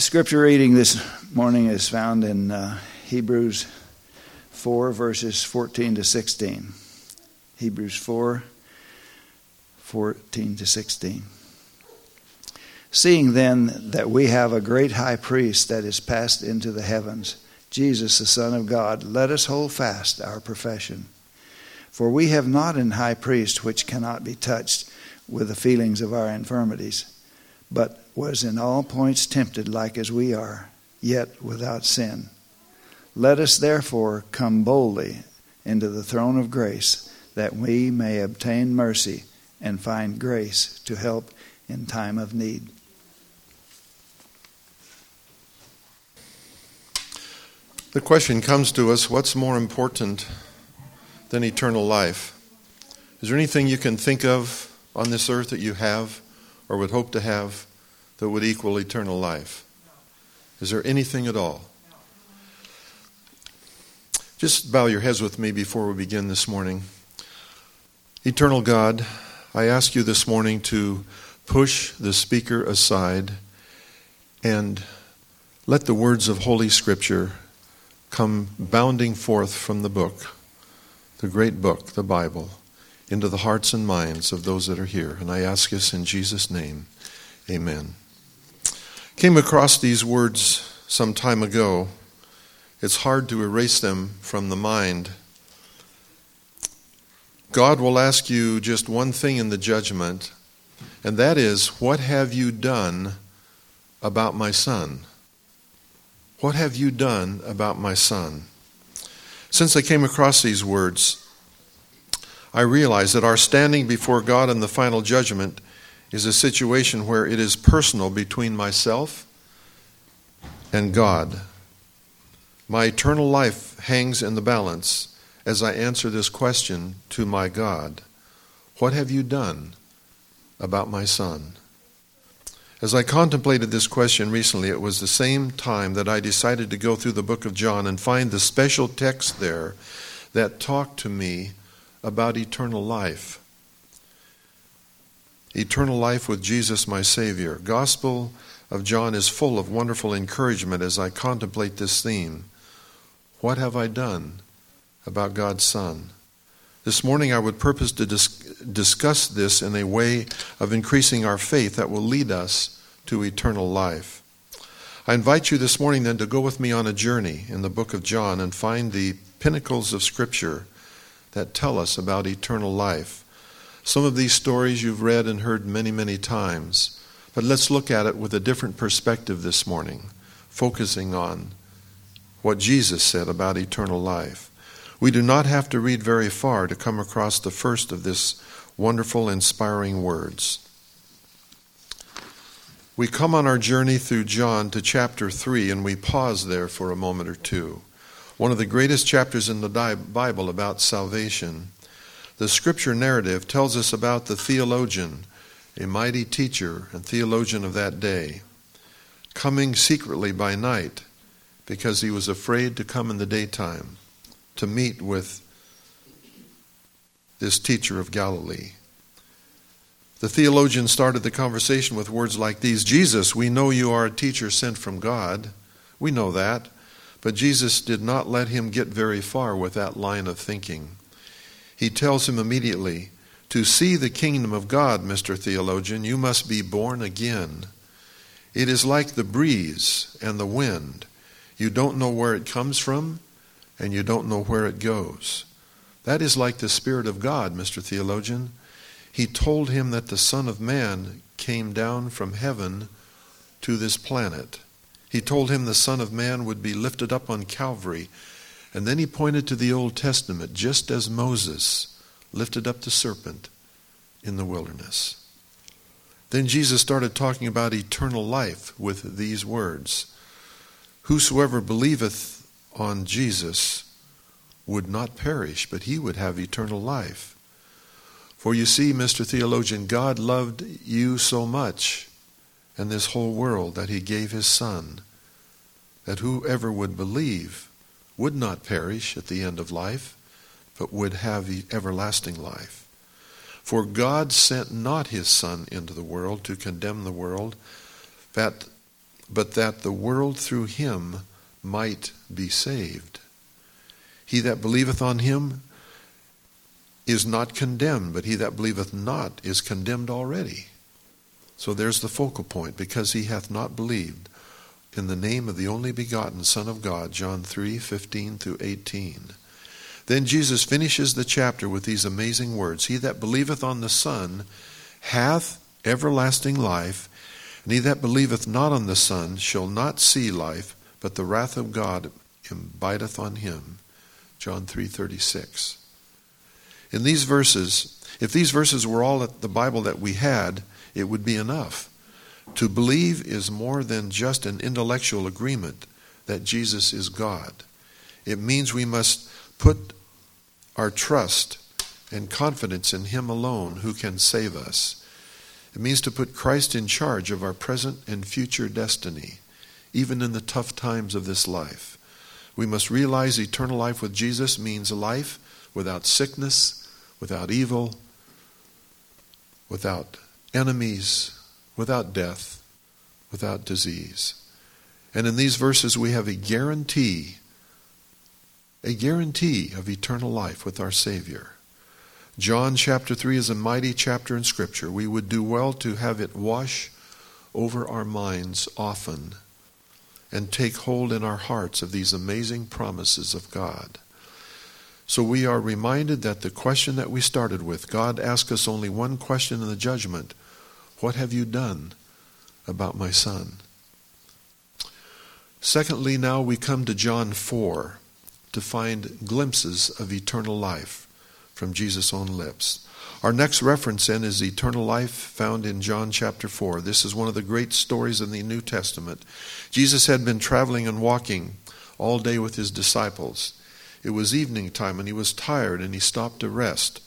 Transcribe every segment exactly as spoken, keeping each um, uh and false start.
The scripture reading this morning is found in uh, Hebrews four, verses fourteen to sixteen. Hebrews four, fourteen to sixteen. Seeing then that we have a great high priest that is passed into the heavens, Jesus the Son of God, let us hold fast our profession. For we have not an high priest which cannot be touched with the feelings of our infirmities, but was in all points tempted like as we are, yet without sin. Let us therefore come boldly into the throne of grace, that we may obtain mercy and find grace to help in time of need. The question comes to us, what's more important than eternal life? Is there anything you can think of on this earth that you have or would hope to have that would equal eternal life? Is there anything at all? Just bow your heads with me before we begin this morning. Eternal God, I ask you this morning to push the speaker aside and let the words of Holy Scripture come bounding forth from the book, the great book, the Bible, into the hearts and minds of those that are here. And I ask this in Jesus' name, amen. Came across these words some time ago. It's hard to erase them from the mind. God will ask you just one thing in the judgment, and that is, what have you done about my son? What have you done about my son? Since I came across these words, I realize that our standing before God in the final judgment is a situation where it is personal between myself and God. My eternal life hangs in the balance as I answer this question to my God. What have you done about my son? As I contemplated this question recently, it was the same time that I decided to go through the book of John and find the special text there that talked to me about eternal life. Eternal life with Jesus, my Savior. Gospel of John is full of wonderful encouragement as I contemplate this theme. What have I done about God's Son? This morning I would purpose to dis- discuss this in a way of increasing our faith that will lead us to eternal life. I invite you this morning then to go with me on a journey in the book of John and find the pinnacles of Scripture that tell us about eternal life. Some of these stories you've read and heard many, many times, but let's look at it with a different perspective this morning, focusing on what Jesus said about eternal life. We do not have to read very far to come across the first of this wonderful, inspiring words. We come on our journey through John to chapter three, and we pause there for a moment or two. One of the greatest chapters in the Bible about salvation. The scripture narrative tells us about the theologian, a mighty teacher and theologian of that day, coming secretly by night because he was afraid to come in the daytime to meet with this teacher of Galilee. The theologian started the conversation with words like these, "Jesus, we know you are a teacher sent from God. We know that." But Jesus did not let him get very far with that line of thinking. He tells him immediately, "To see the kingdom of God, Mister Theologian, you must be born again. It is like the breeze and the wind. You don't know where it comes from, and you don't know where it goes. That is like the Spirit of God, Mister Theologian." He told him that the Son of Man came down from heaven to this planet. He told him the Son of Man would be lifted up on Calvary. And then he pointed to the Old Testament, just as Moses lifted up the serpent in the wilderness. Then Jesus started talking about eternal life with these words. Whosoever believeth on Jesus would not perish, but he would have eternal life. For you see, Mister Theologian, God loved you so much and this whole world that he gave his Son, that whoever would believe would not perish at the end of life, but would have the everlasting life. For God sent not his Son into the world to condemn the world, that but that the world through him might be saved. He that believeth on him is not condemned, but he that believeth not is condemned already. So there's the focal point, because he hath not believed in the name of the only begotten Son of God, John three fifteen through eighteen. Then Jesus finishes the chapter with these amazing words: he that believeth on the Son hath everlasting life, and he that believeth not on the Son shall not see life, but the wrath of God abideth on him. John three thirty-six. In these verses, if these verses were all the Bible that we had, it would be enough. To believe is more than just an intellectual agreement that Jesus is God. It means we must put our trust and confidence in him alone who can save us. It means to put Christ in charge of our present and future destiny, even in the tough times of this life. We must realize eternal life with Jesus means life without sickness, without evil, without enemies, without death, without disease. And in these verses we have a guarantee, a guarantee of eternal life with our Savior. John chapter three is a mighty chapter in Scripture. We would do well to have it wash over our minds often and take hold in our hearts of these amazing promises of God. So we are reminded that the question that we started with, God asks us only one question in the judgment: what have you done about my Son? Secondly, now we come to John four to find glimpses of eternal life from Jesus' own lips. Our next reference then is eternal life found in John chapter four. This is one of the great stories in the New Testament. Jesus had been traveling and walking all day with his disciples. It was evening time and he was tired, and he stopped to rest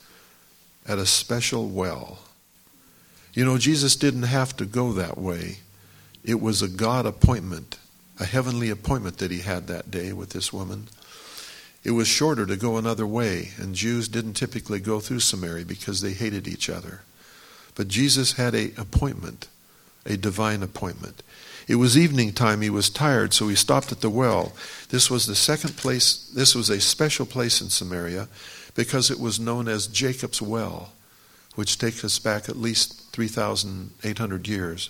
at a special well. You know, Jesus didn't have to go that way. It was a God appointment, a heavenly appointment that he had that day with this woman. It was shorter to go another way, and Jews didn't typically go through Samaria because they hated each other. But Jesus had an appointment, a divine appointment. It was evening time, he was tired, so he stopped at the well. This was the second place, this was a special place in Samaria because it was known as Jacob's well, which takes us back at least three thousand eight hundred years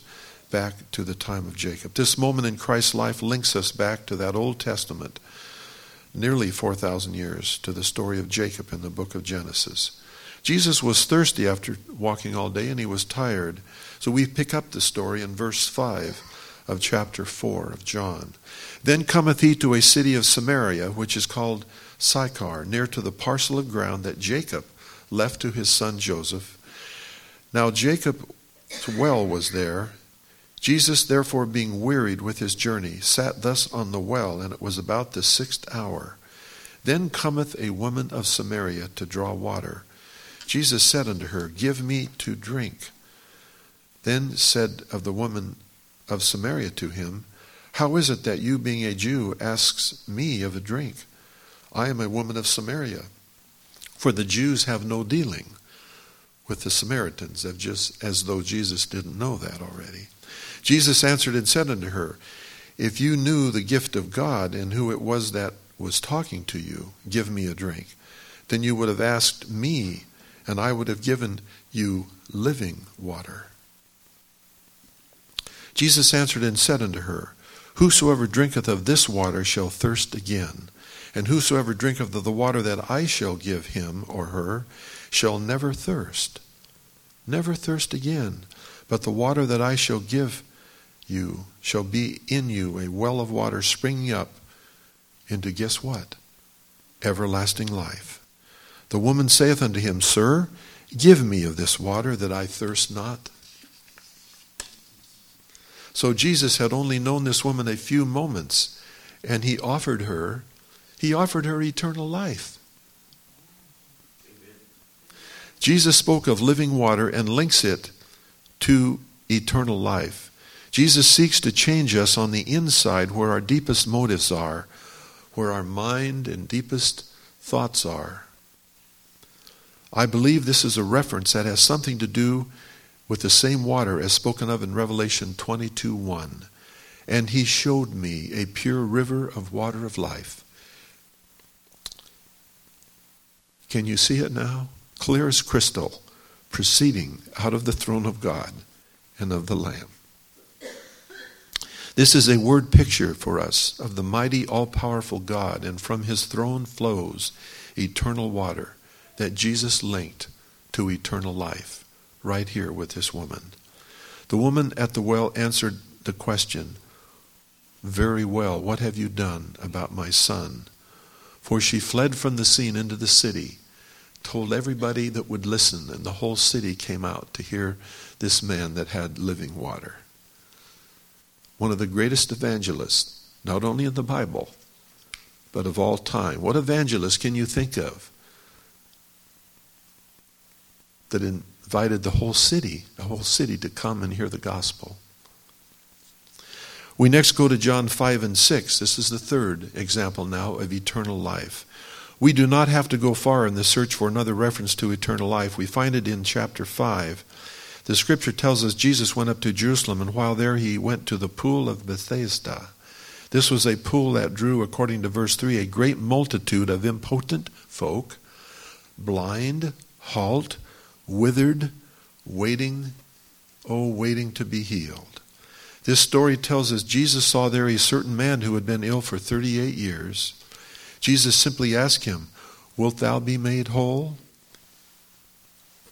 back to the time of Jacob. This moment in Christ's life links us back to that Old Testament, nearly four thousand years, to the story of Jacob in the book of Genesis. Jesus was thirsty after walking all day, and he was tired. So we pick up the story in verse five of chapter four of John. Then cometh he to a city of Samaria, which is called Sychar, near to the parcel of ground that Jacob left to his son Joseph. Now Jacob's well was there. Jesus, therefore, being wearied with his journey, sat thus on the well, and it was about the sixth hour. Then cometh a woman of Samaria to draw water. Jesus said unto her, Give me to drink. Then said of the woman of Samaria to him, How is it that you, being a Jew, asks me of a drink? I am a woman of Samaria. For the Jews have no dealing with the Samaritans, just as though Jesus didn't know that already. Jesus answered and said unto her, If you knew the gift of God, and who it was that was talking to you, give me a drink, then you would have asked me, and I would have given you living water. Jesus answered and said unto her, Whosoever drinketh of this water shall thirst again, and whosoever drinketh of the water that I shall give him or her shall never thirst, never thirst again. But the water that I shall give you shall be in you a well of water springing up into, guess what? Everlasting life. The woman saith unto him, Sir, give me of this water that I thirst not. So Jesus had only known this woman a few moments, and he offered her, he offered her eternal life. Amen. Jesus spoke of living water and links it to eternal life. Jesus seeks to change us on the inside, where our deepest motives are, where our mind and deepest thoughts are. I believe this is a reference that has something to do with the same water as spoken of in Revelation twenty-two one. And he showed me a pure river of water of life. Can you see it now? Clear as crystal, proceeding out of the throne of God and of the Lamb. This is a word picture for us of the mighty, all-powerful God, and from his throne flows eternal water that Jesus linked to eternal life, right here with this woman. The woman at the well answered the question, "Very well, what have you done about my son?" For she fled from the scene into the city, told everybody that would listen, and the whole city came out to hear this man that had living water. One of the greatest evangelists, not only in the Bible, but of all time. What evangelist can you think of that invited the whole city, the whole city to come and hear the gospel? We next go to John five and six. This is the third example now of eternal life. We do not have to go far in the search for another reference to eternal life. We find it in chapter five. The scripture tells us Jesus went up to Jerusalem, and while there he went to the pool of Bethesda. This was a pool that drew, according to verse three, a great multitude of impotent folk, blind, halt, withered, waiting, oh, waiting to be healed. This story tells us Jesus saw there a certain man who had been ill for thirty-eight years. Jesus simply asked him, "Wilt thou be made whole?"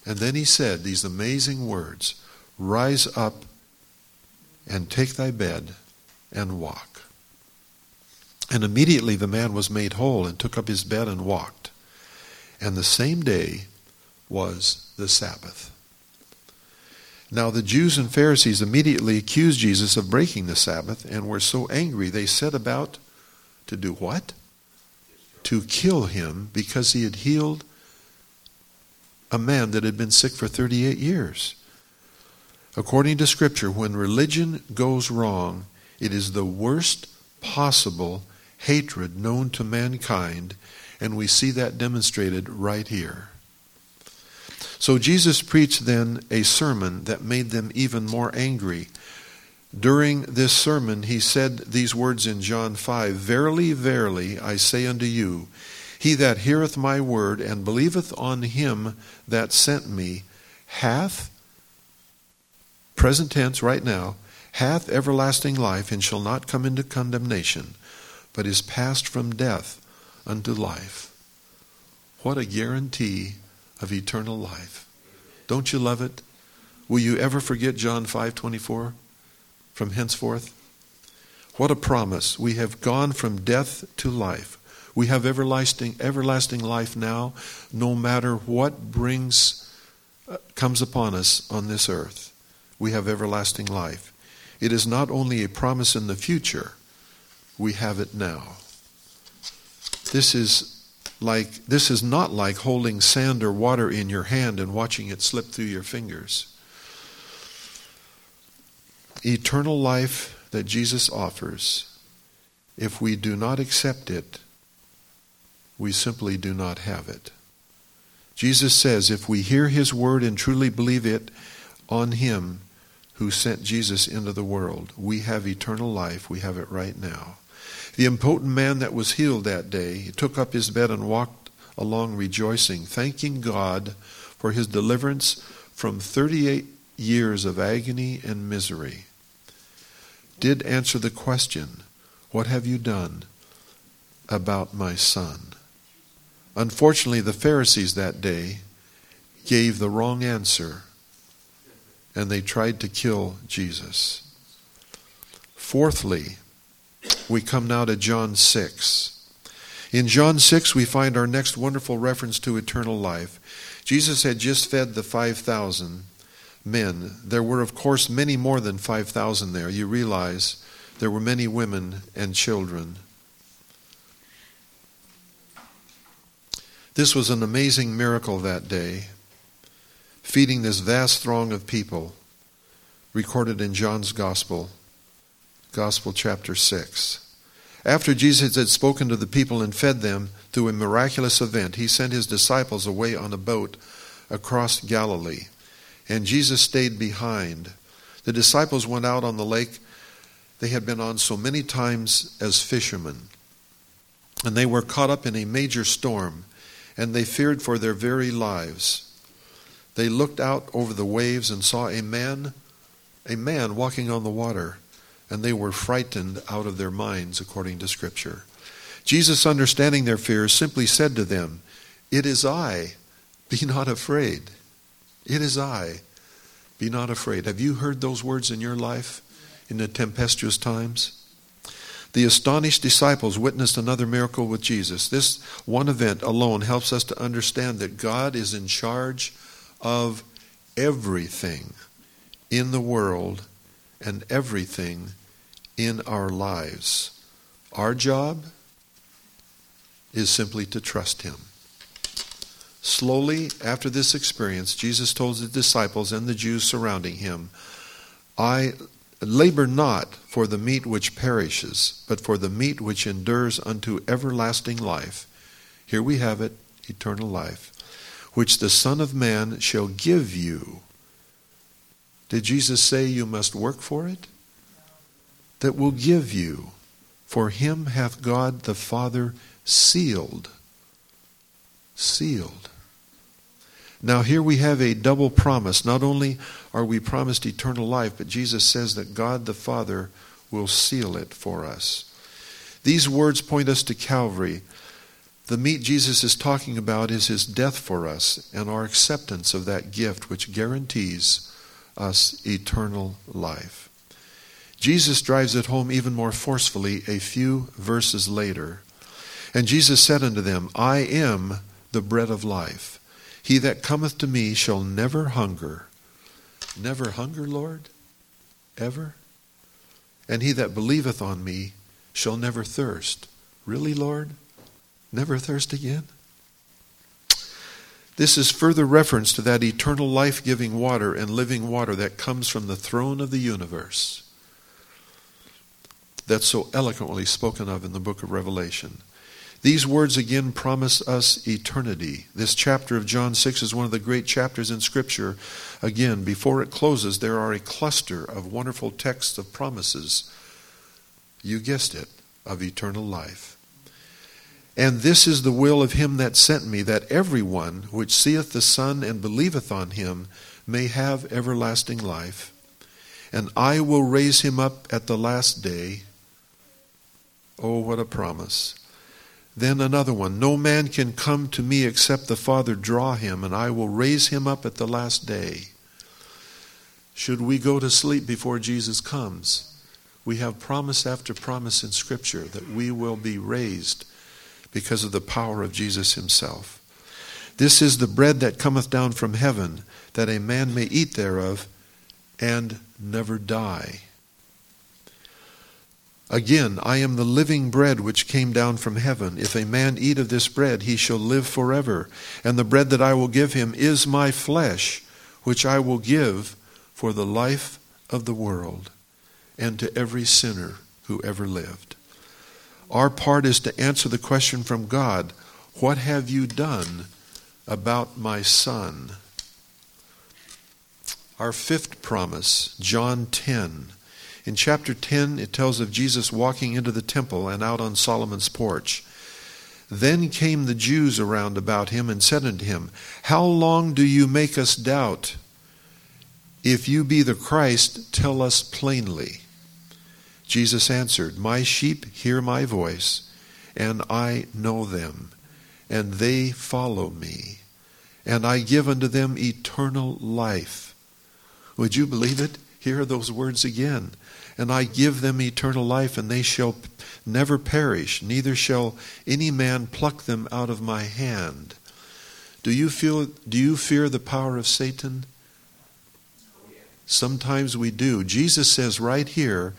And then he said these amazing words, "Rise up and take thy bed and walk." And immediately the man was made whole and took up his bed and walked. And the same day was the Sabbath. Now the Jews and Pharisees immediately accused Jesus of breaking the Sabbath and were so angry they set about to do what? To kill him because he had healed a man that had been sick for thirty-eight years. According to Scripture, when religion goes wrong, it is the worst possible hatred known to mankind, and we see that demonstrated right here. So Jesus preached then a sermon that made them even more angry. During this sermon, he said these words in John five, "Verily, verily, I say unto you, he that heareth my word and believeth on him that sent me hath," present tense right now, "hath everlasting life and shall not come into condemnation, but is passed from death unto life." What a guarantee of eternal life. Don't you love it? Will you ever forget John five twenty-four from henceforth? What a promise. We have gone from death to life. We have everlasting everlasting life now, no matter what brings uh, comes upon us on this earth. We have everlasting life. It is not only a promise in the future, we have it now. This is like this is not like holding sand or water in your hand and watching it slip through your fingers. Eternal life that Jesus offers, if we do not accept it, we simply do not have it. Jesus says, if we hear his word and truly believe it on him who sent Jesus into the world, we have eternal life. We have it right now. The impotent man that was healed that day, he took up his bed and walked along rejoicing, thanking God for his deliverance from thirty-eight years of agony and misery. Did answer the question, "What have you done about my son?" Unfortunately, the Pharisees that day gave the wrong answer, and they tried to kill Jesus. Fourthly, we come now to John six. In John six, we find our next wonderful reference to eternal life. Jesus had just fed the five thousand men. There were, of course, many more than five thousand there. You realize there were many women and children. This was an amazing miracle that day, feeding this vast throng of people, recorded in John's Gospel, Gospel chapter six. After Jesus had spoken to the people and fed them through a miraculous event, he sent his disciples away on a boat across Galilee, and Jesus stayed behind. The disciples went out on the lake they had been on so many times as fishermen. And they were caught up in a major storm, and they feared for their very lives. They looked out over the waves and saw a man, a man walking on the water, and they were frightened out of their minds, according to Scripture. Jesus, understanding their fears, simply said to them, "It is I, be not afraid. It is I, be not afraid." Have you heard those words in your life in the tempestuous times? The astonished disciples witnessed another miracle with Jesus. This one event alone helps us to understand that God is in charge of everything in the world and everything in our lives. Our job is simply to trust Him. Slowly, after this experience, Jesus told the disciples and the Jews surrounding Him, I labor not for the meat which perishes, but for the meat which endures unto everlasting life. Here we have it, eternal life, which the Son of Man shall give you. Did Jesus say you must work for it? That will give you. For Him hath God the Father sealed. Sealed. Now here we have a double promise. Not only are we promised eternal life, but Jesus says that God the Father will seal it for us. These words point us to Calvary. The meat Jesus is talking about is His death for us and our acceptance of that gift which guarantees us eternal life. Jesus drives it home even more forcefully a few verses later. And Jesus said unto them, I am the bread of life. He that cometh to me shall never hunger. Never hunger, Lord? Ever? And he that believeth on me shall never thirst. Really, Lord? Never thirst again? This is further reference to that eternal life-giving water and living water that comes from the throne of the universe that's so eloquently spoken of in the book of Revelation. These words again promise us eternity. This chapter of John six is one of the great chapters in Scripture. Again, before it closes, there are a cluster of wonderful texts of promises, you guessed it, of eternal life. And this is the will of Him that sent me, that everyone which seeth the Son and believeth on Him may have everlasting life, and I will raise him up at the last day. Oh, what a promise. Then another one, no man can come to me except the Father draw him, and I will raise him up at the last day. Should we go to sleep before Jesus comes? We have promise after promise in Scripture that we will be raised because of the power of Jesus Himself. This is the bread that cometh down from heaven, that a man may eat thereof and never die. Again, I am the living bread which came down from heaven. If a man eat of this bread, he shall live forever. And the bread that I will give him is my flesh, which I will give for the life of the world, and to every sinner who ever lived. Our part is to answer the question from God, what have you done about my Son? Our fifth promise, John ten. In chapter ten, it tells of Jesus walking into the temple and out on Solomon's porch. Then came the Jews around about Him and said unto Him, How long do you make us doubt? If you be the Christ, tell us plainly. Jesus answered, My sheep hear my voice, and I know them, and they follow me, and I give unto them eternal life. Would you believe it? Here are those words again. And I give them eternal life, and they shall never perish, neither shall any man pluck them out of my hand. Do you feel? Do you fear the power of Satan? Sometimes we do. Jesus says right here,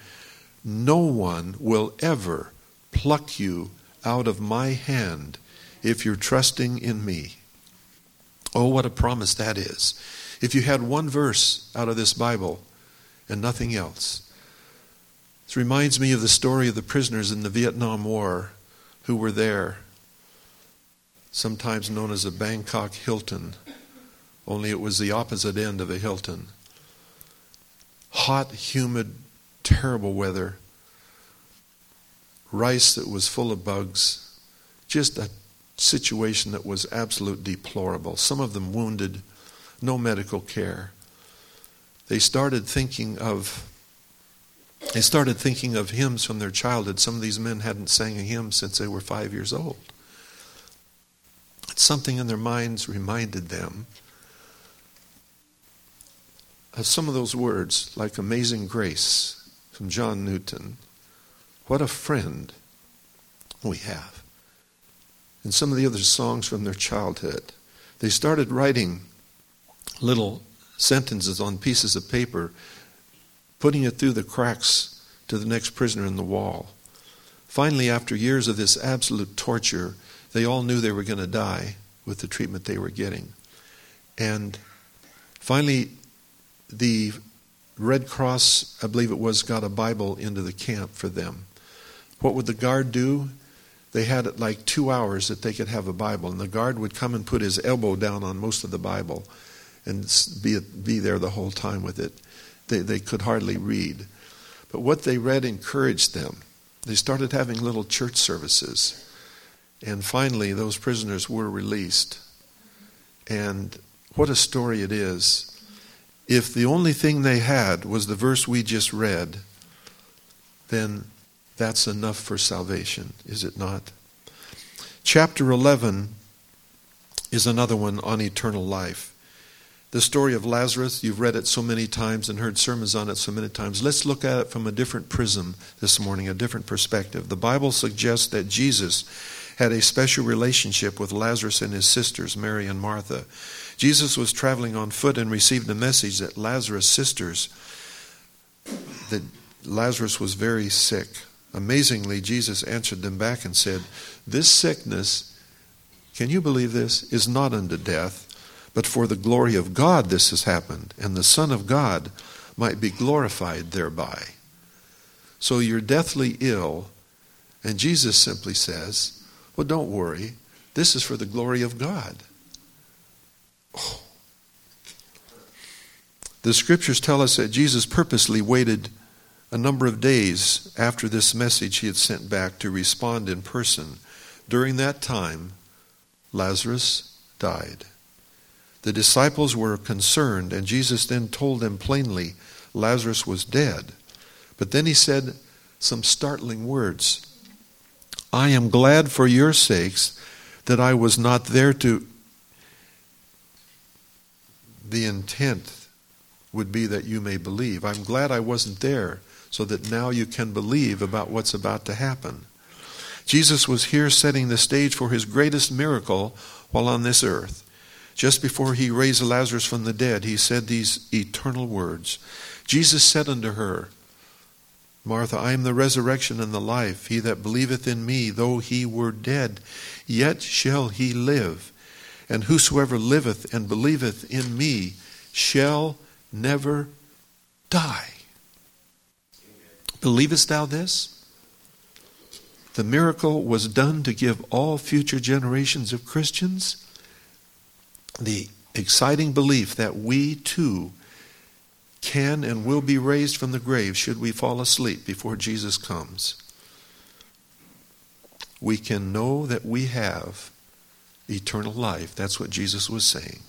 no one will ever pluck you out of my hand if you're trusting in me. Oh, what a promise that is. If you had one verse out of this Bible and nothing else. This reminds me of the story of the prisoners in the Vietnam War who were there, sometimes known as a Bangkok Hilton, only it was the opposite end of a Hilton. Hot, humid, terrible weather, rice that was full of bugs, just a situation that was absolute deplorable. Some of them wounded, no medical care. They started thinking of they started thinking of hymns from their childhood. Some of these men hadn't sang a hymn since they were five years old. Something in their minds reminded them of some of those words, like Amazing Grace from John Newton. What a friend we have. And some of the other songs from their childhood. They started writing little sentences on pieces of paper, putting it through the cracks to the next prisoner in the wall. Finally, after years of this absolute torture, they all knew they were going to die with the treatment they were getting. And finally, the Red Cross, I believe it was, got a Bible into the camp for them. What would the guard do? They had it like two hours that they could have a Bible. And the guard would come and put his elbow down on most of the Bible and be be there the whole time with it. They, they could hardly read. But what they read encouraged them. They started having little church services. And finally, those prisoners were released. And what a story it is. If the only thing they had was the verse we just read, then that's enough for salvation, is it not? Chapter eleven is another one on eternal life. The story of Lazarus, you've read it so many times and heard sermons on it so many times. Let's look at it from a different prism this morning, a different perspective. The Bible suggests that Jesus had a special relationship with Lazarus and his sisters, Mary and Martha. Jesus was traveling on foot and received a message that Lazarus' sisters, that Lazarus was very sick. Amazingly, Jesus answered them back and said, "This sickness, can you believe this, is not unto death, but for the glory of God this has happened, and the Son of God might be glorified thereby." So you're deathly ill, and Jesus simply says, well, don't worry, this is for the glory of God. Oh. The scriptures tell us that Jesus purposely waited a number of days after this message he had sent back to respond in person. During that time, Lazarus died. The disciples were concerned, and Jesus then told them plainly Lazarus was dead. But then he said some startling words. "I am glad for your sakes that I was not there to..." The intent would be that you may believe. I'm glad I wasn't there so that now you can believe about what's about to happen. Jesus was here setting the stage for his greatest miracle while on this earth. Just before he raised Lazarus from the dead, he said these eternal words. Jesus said unto her, "Martha, I am the resurrection and the life. He that believeth in me, though he were dead, yet shall he live. And whosoever liveth and believeth in me shall never die. Believest thou this?" The miracle was done to give all future generations of Christians the exciting belief that we too can and will be raised from the grave should we fall asleep before Jesus comes. We can know that we have eternal life. That's what Jesus was saying.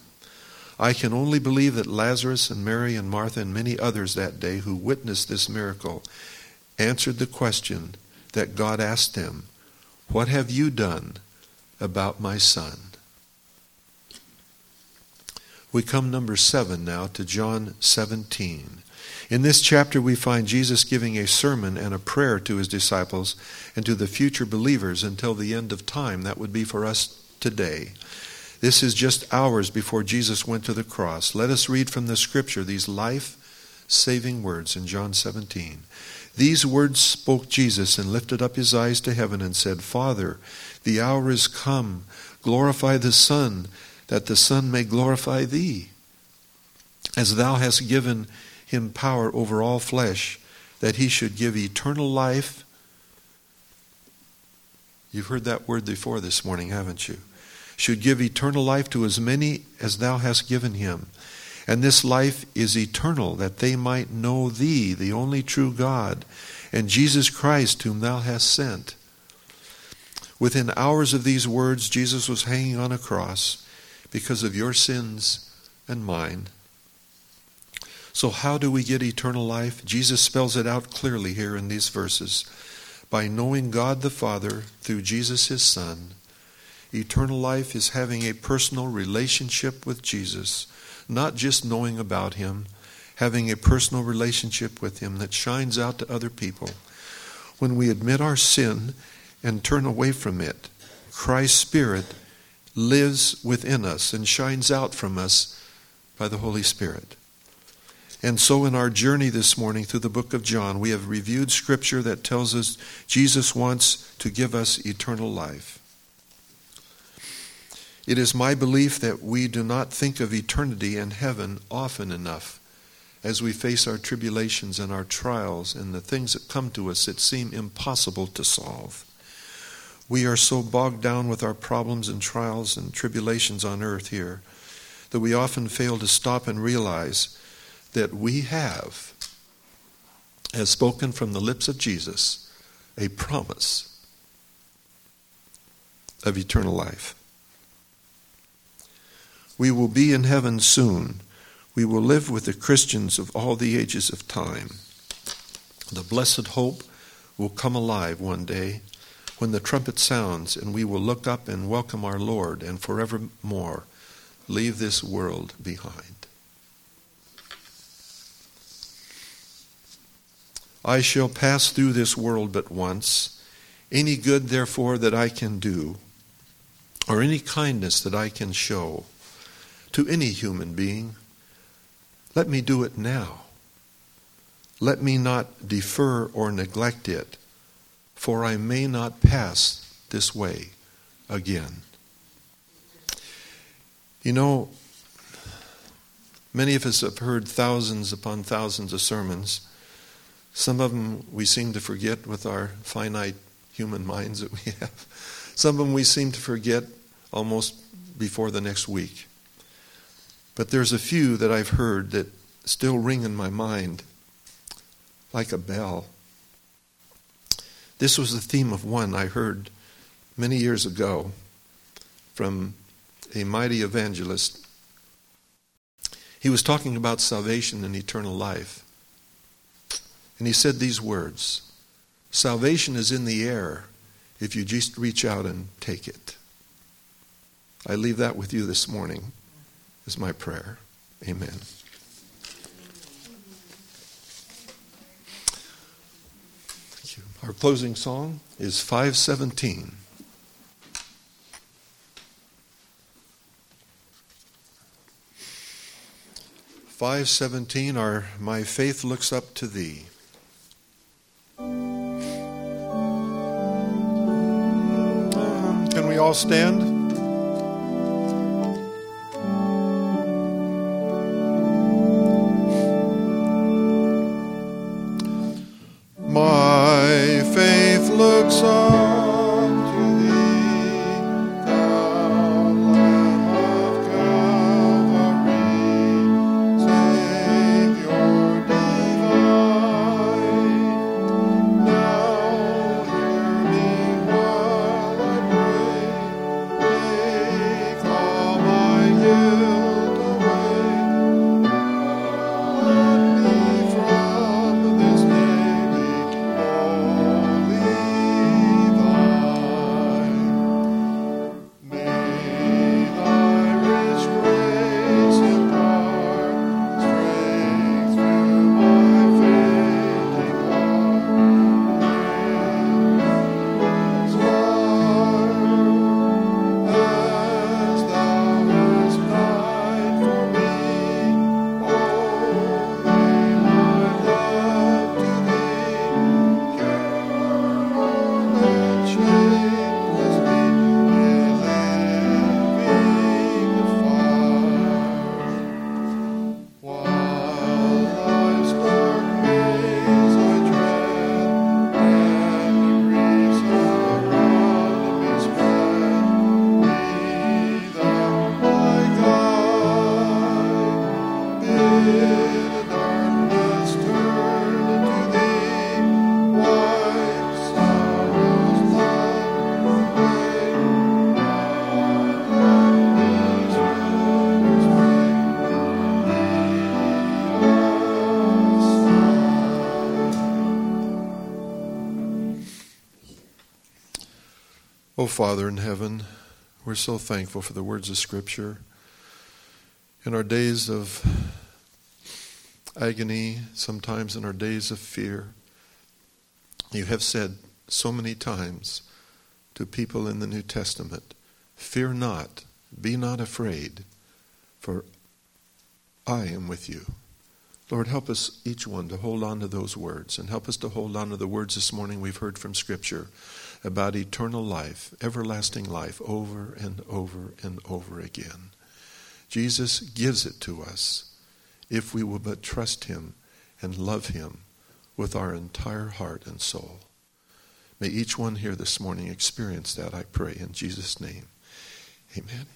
I can only believe that Lazarus and Mary and Martha and many others that day who witnessed this miracle answered the question that God asked them, "What have you done about my son?" We come number seven now to John seventeen. In this chapter we find Jesus giving a sermon and a prayer to his disciples and to the future believers until the end of time. That would be for us today. This is just hours before Jesus went to the cross. Let us read from the scripture these life-saving words in John seventeen. "These words spoke Jesus and lifted up his eyes to heaven and said, Father, the hour is come. Glorify the Son, that the Son may glorify thee, as thou hast given him power over all flesh, that he should give eternal life." You've heard that word before this morning, haven't you? "Should give eternal life to as many as thou hast given him. And this life is eternal, that they might know thee, the only true God, and Jesus Christ, whom thou hast sent. Within hours of these words, Jesus was hanging on a cross because of your sins and mine. So how do we get eternal life? Jesus spells it out clearly here in these verses. By knowing God the Father through Jesus his Son. Eternal life is having a personal relationship with Jesus, not just knowing about him, having a personal relationship with him that shines out to other people. When we admit our sin and turn away from it, Christ's Spirit lives within us and shines out from us by the Holy Spirit. And so in our journey this morning through the book of John, we have reviewed scripture that tells us Jesus wants to give us eternal life. It is my belief that we do not think of eternity and heaven often enough as we face our tribulations and our trials and the things that come to us that seem impossible to solve. We are so bogged down with our problems and trials and tribulations on earth here that we often fail to stop and realize that we have, as spoken from the lips of Jesus, a promise of eternal life. We will be in heaven soon. We will live with the Christians of all the ages of time. The blessed hope will come alive one day when the trumpet sounds and we will look up and welcome our Lord and forevermore leave this world behind. I shall pass through this world but once. Any good, therefore, that I can do, or any kindness that I can show to any human being, let me do it now. Let me not defer or neglect it, for I may not pass this way again. You know, many of us have heard thousands upon thousands of sermons. Some of them we seem to forget with our finite human minds that we have. Some of them we seem to forget almost before the next week. But there's a few that I've heard that still ring in my mind like a bell. This was the theme of one I heard many years ago from a mighty evangelist. He was talking about salvation and eternal life. And he said these words, "Salvation is in the air if you just reach out and take it." I leave that with you this morning. Is my prayer. Amen. Thank you. Our closing song is five seventeen. five seventeen, our My Faith Looks Up to Thee. Can we all stand? Oh, Father in heaven, we're so thankful for the words of Scripture. In our days of agony, sometimes in our days of fear, you have said so many times to people in the New Testament, "Fear not, be not afraid, for I am with you." Lord, help us, each one, to hold on to those words, and help us to hold on to the words this morning we've heard from Scripture about eternal life, everlasting life, over and over and over again. Jesus gives it to us if we will but trust him and love him with our entire heart and soul. May each one here this morning experience that, I pray, in Jesus' name. Amen.